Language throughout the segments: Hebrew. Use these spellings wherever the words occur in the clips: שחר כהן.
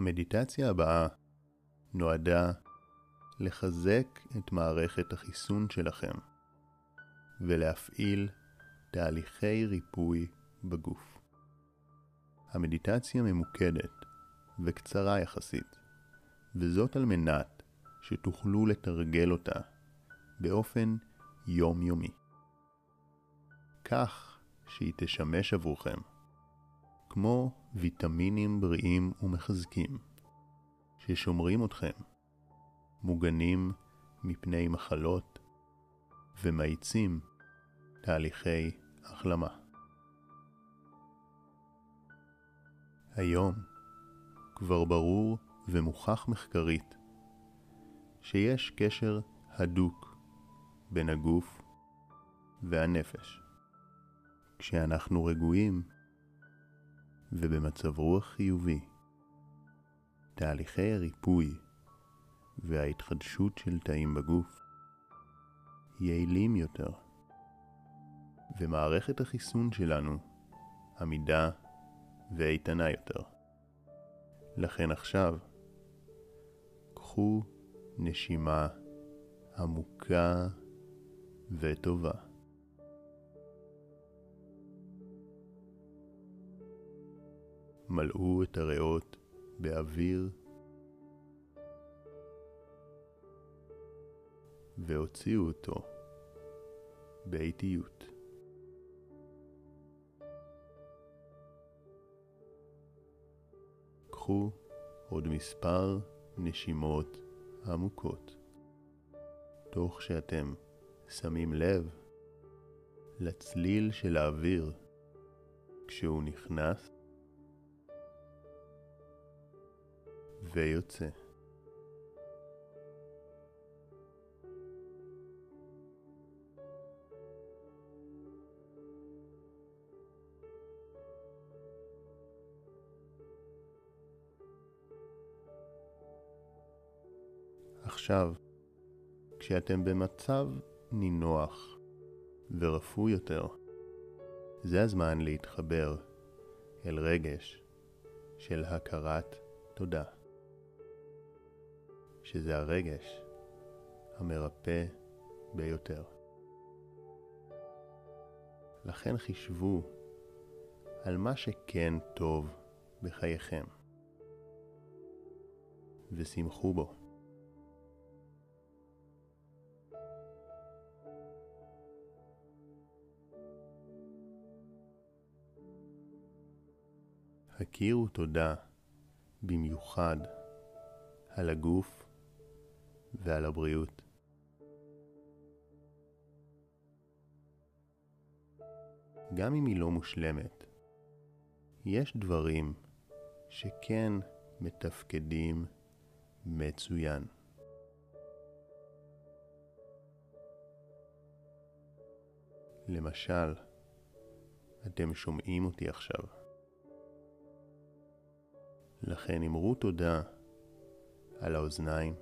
המדיטציה הבאה נועדה לחזק את מערכת החיסון שלכם ולהפעיל תהליכי ריפוי בגוף. המדיטציה ממוקדת וקצרה יחסית, וזאת על מנת שתוכלו לתרגל אותה באופן יומיומי, כך שהיא תשמש עבורכם כמו ויטמינים בריאים ומחזקים ששומרים אתכם מוגנים מפני מחלות ומאיצים תהליכי החלמה. היום כבר ברור ומוכח מחקרית שיש קשר הדוק בין הגוף והנפש. כשאנחנו רגועים ובמצב רוח חיובי, תהליכי הריפוי וההתחדשות של תאים בגוף יעילים יותר, ומערכת החיסון שלנו עמידה ואיתנה יותר. לכן עכשיו, קחו נשימה עמוקה וטובה. מלאו את הריאות באוויר והוציאו אותו באיטיות. קחו עוד מספר נשימות עמוקות, תוך שאתם שמים לב לצליל של האוויר כשהוא נכנס ויוצא. עכשיו, כשאתם במצב נינוח ורפוי יותר, זה הזמן להתחבר אל רגש של הכרת תודה, שזה הרגש המרפא ביותר. לכן חישבו על מה שכן טוב בחייכם ושמחו בו. הכירו תודה במיוחד על הגוף ועל הבריאות. גם אם היא לא מושלמת, יש דברים שכן מתפקדים מצוין. למשל, אתם שומעים אותי עכשיו. לכן אמרו תודה על האוזניים,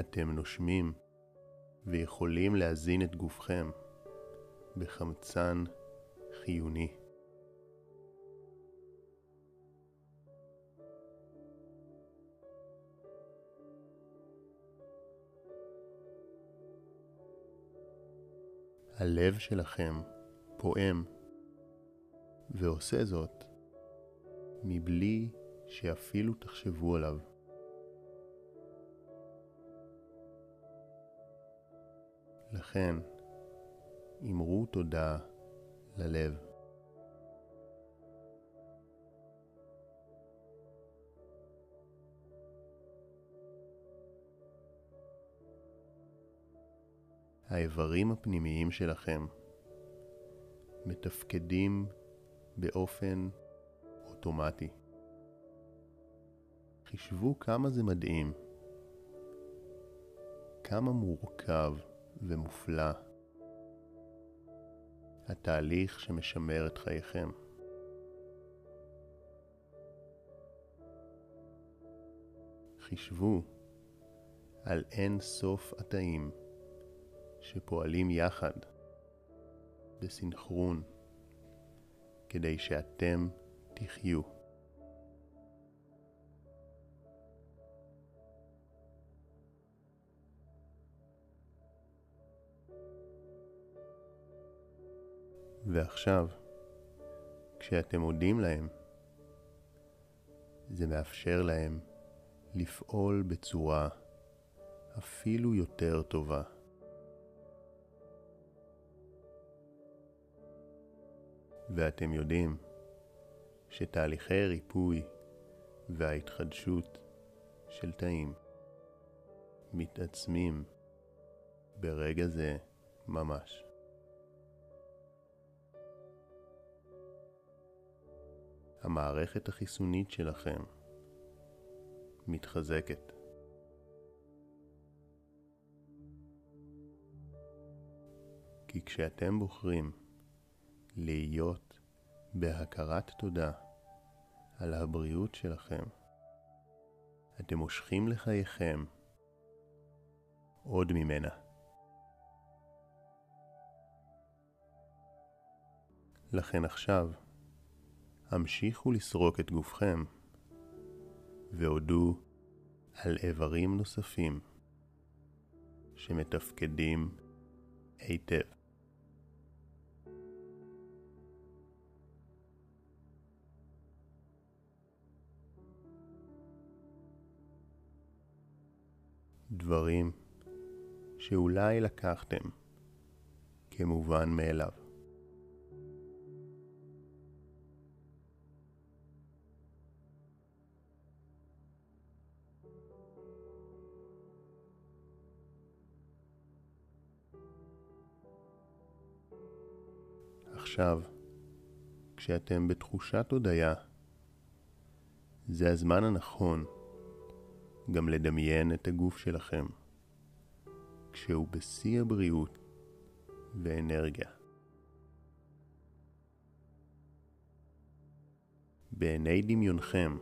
אתם נושמים ויכולים להזין את גופכם בחמצן חיוני. הלב שלכם פועם ועושה זאת מבלי שאפילו תחשבו עליו. לכן, אמרו תודה ללב. האיברים הפנימיים שלכם מתפקדים באופן אוטומטי. חישבו כמה זה מדהים, כמה מורכב ומופלא התהליך שמשמר את חייכם. חישבו על אין סוף התאים שפועלים יחד בסנכרון כדי שאתם תחיו. ועכשיו, כשאתם מודים להם, זה מאפשר להם לפעול בצורה אפילו יותר טובה. ואתם יודעים שתהליכי ריפוי וההתחדשות של תאים מתעצמים ברגע זה ממש. המערכת החיסונית שלכם מתחזקת. כי כשאתם בוחרים להיות בהכרת תודה על הבריאות שלכם, אתם מושכים לחייכם עוד ממנה. לכן עכשיו, המשיכו לסרוק את גופכם והודו על איברים נוספים שמתפקדים היטב. דברים שאולי לקחתם כמובן מאליו, עכשיו, כשאתם בתחושת הודיה, זה הזמן הנכון גם לדמיין את הגוף שלכם, כשהוא בשיא הבריאות ואנרגיה. בעיני דמיונכם,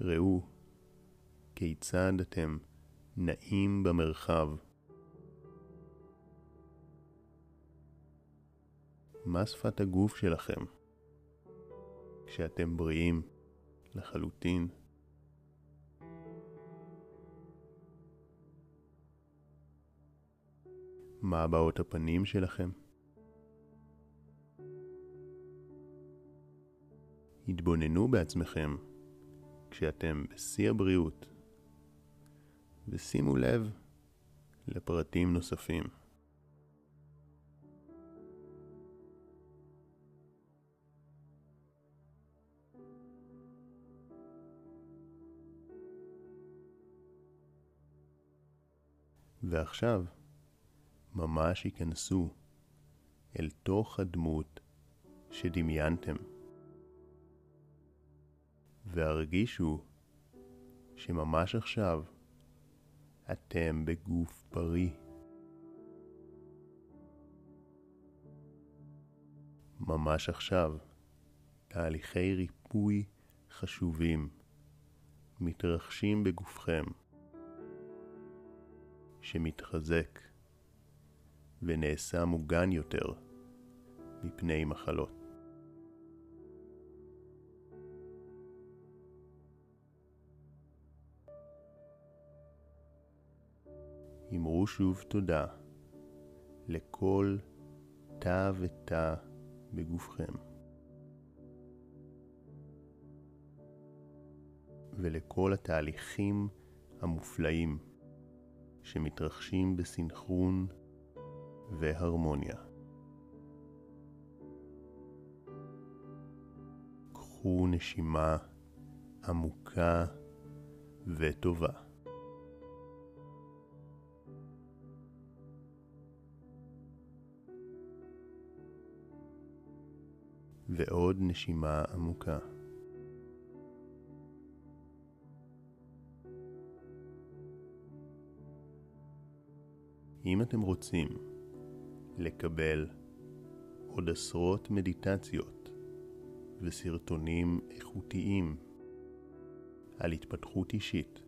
ראו כיצד אתם נעים במרחב. מה שפת הגוף שלכם, כשאתם בריאים לחלוטין? מה הבעות הפנים שלכם? התבוננו בעצמכם כשאתם בשיא הבריאות, ושימו לב לפרטים נוספים. ועכשיו ממש ייכנסו אל תוך הדמות שדמיינתם, והרגישו שממש עכשיו אתם בגוף בריא, ממש עכשיו תהליכי ריפוי חשובים מתרחשים בגופכם שמתחזק ונעשה מוגן יותר מפני מחלות. אמרו שוב תודה לכל תא ותא בגופכם ולכל התהליכים המופלאים שמתרחשים בסנכרון והרמוניה. קחו נשימה עמוקה וטובה. ועוד נשימה עמוקה. אם אתם רוצים לקבל עוד עשרות מדיטציות וסרטונים איכותיים על התפתחות אישית,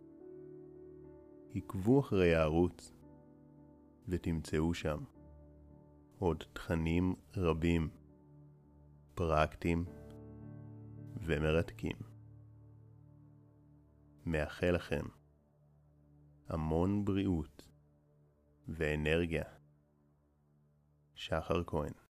עקבו אחרי הערוץ ותמצאו שם עוד תכנים רבים, פרקטיים ומרתקים. מאחל לכם המון בריאות ואנרגיה. שחר כהן.